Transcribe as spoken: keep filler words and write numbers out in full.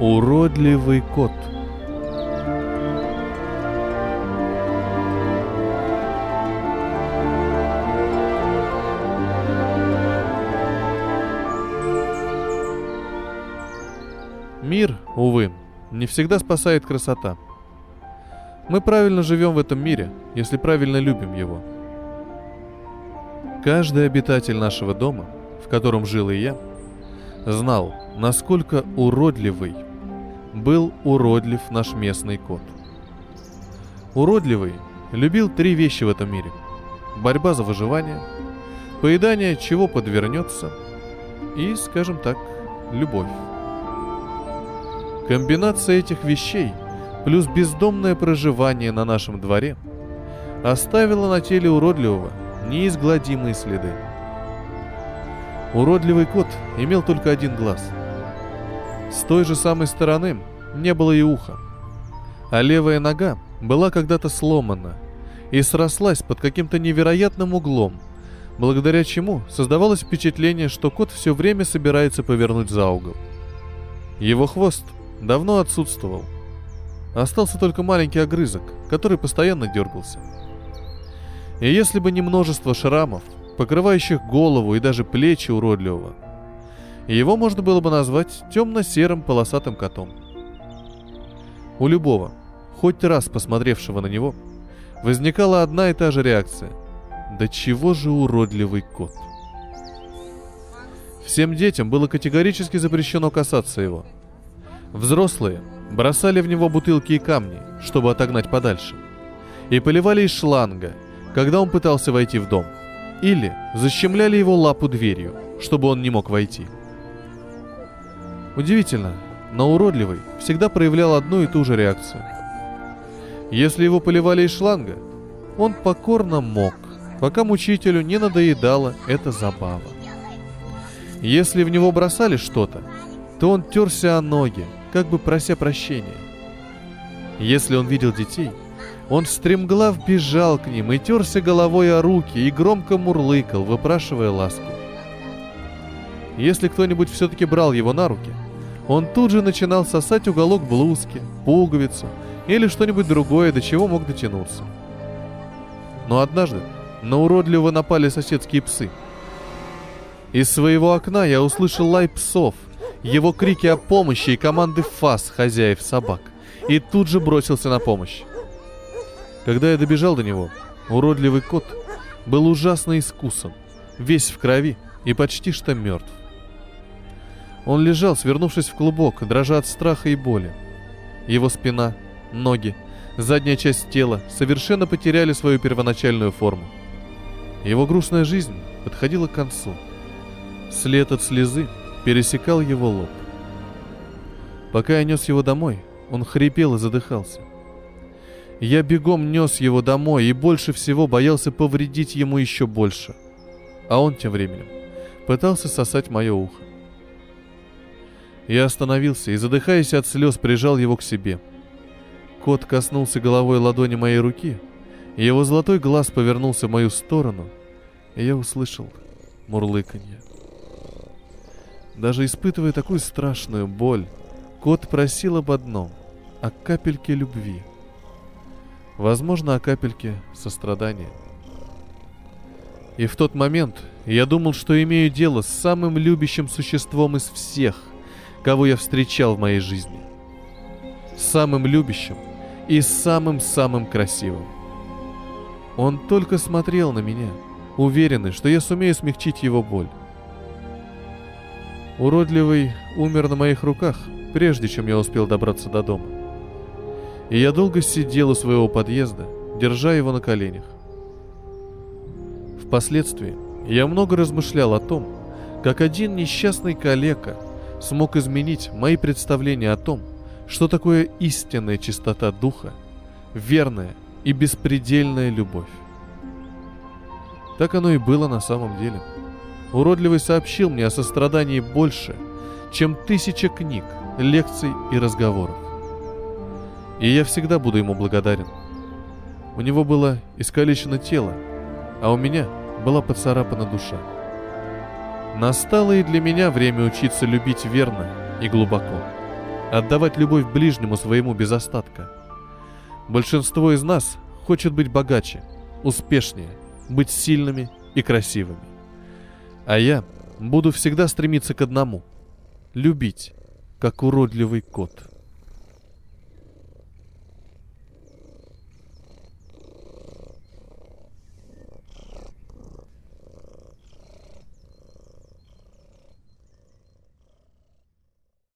Уродливый кот. Мир, увы, не всегда спасает красота. Мы правильно живем в этом мире, если правильно любим его. Каждый обитатель нашего дома, в котором жил и я, знал, насколько уродливый был уродлив наш местный кот. Уродливый любил три вещи в этом мире: борьба за выживание, поедание чего подвернется и, скажем так, любовь. Комбинация этих вещей плюс бездомное проживание на нашем дворе оставила на теле уродливого неизгладимые следы. Уродливый кот имел только один глаз. С той же самой стороны не было и уха, а левая нога была когда-то сломана и срослась под каким-то невероятным углом, благодаря чему создавалось впечатление, что кот все время собирается повернуть за угол. Его хвост давно отсутствовал. Остался только маленький огрызок, который постоянно дергался. И если бы не множество шрамов, покрывающих голову и даже плечи уродливого, его можно было бы назвать темно-серым полосатым котом. У любого, хоть раз посмотревшего на него, возникала одна и та же реакция: «Да чего же уродливый кот?» Всем детям было категорически запрещено касаться его. Взрослые бросали в него бутылки и камни, чтобы отогнать подальше, и поливали из шланга, когда он пытался войти в дом, или защемляли его лапу дверью, чтобы он не мог войти. Удивительно, но уродливый всегда проявлял одну и ту же реакцию. Если его поливали из шланга, он покорно мог, пока мучителю не надоедала эта забава. Если в него бросали что-то, то он терся о ноги, как бы прося прощения. Если он видел детей, он стремглав бежал к ним и терся головой о руки и громко мурлыкал, выпрашивая ласку. Если кто-нибудь все-таки брал его на руки, он тут же начинал сосать уголок блузки, пуговицу или что-нибудь другое, до чего мог дотянуться. Но однажды на уродливого напали соседские псы. Из своего окна я услышал лай псов, его крики о помощи и команды «фас» хозяев собак, и тут же бросился на помощь. Когда я добежал до него, уродливый кот был ужасно искусан, весь в крови и почти что мертв. Он лежал, свернувшись в клубок, дрожа от страха и боли. Его спина, ноги, задняя часть тела совершенно потеряли свою первоначальную форму. Его грустная жизнь подходила к концу. След от слезы пересекал его лоб. Пока я нес его домой, он хрипел и задыхался. Я бегом нес его домой и больше всего боялся повредить ему еще больше. А он тем временем пытался сосать мое ухо. Я остановился и, задыхаясь от слез, прижал его к себе. Кот коснулся головой ладони моей руки, и его золотой глаз повернулся в мою сторону, и я услышал мурлыканье. Даже испытывая такую страшную боль, кот просил об одном — о капельке любви. Возможно, о капельке сострадания. И в тот момент я думал, что имею дело с самым любящим существом из всех, кого я встречал в моей жизни. Самым любящим и самым-самым красивым. Он только смотрел на меня, уверенный, что я сумею смягчить его боль. Уродливый умер на моих руках, прежде чем я успел добраться до дома. И я долго сидел у своего подъезда, держа его на коленях. Впоследствии я много размышлял о том, как один несчастный калека смог изменить мои представления о том, что такое истинная чистота духа, верная и беспредельная любовь. Так оно и было на самом деле. Уродливый сообщил мне о сострадании больше, чем тысяча книг, лекций и разговоров. И я всегда буду ему благодарен. У него было искалечено тело, а у меня была поцарапана душа. Настало и для меня время учиться любить верно и глубоко, отдавать любовь ближнему своему без остатка. Большинство из нас хочет быть богаче, успешнее, быть сильными и красивыми. А я буду всегда стремиться к одному – любить, как уродливый кот».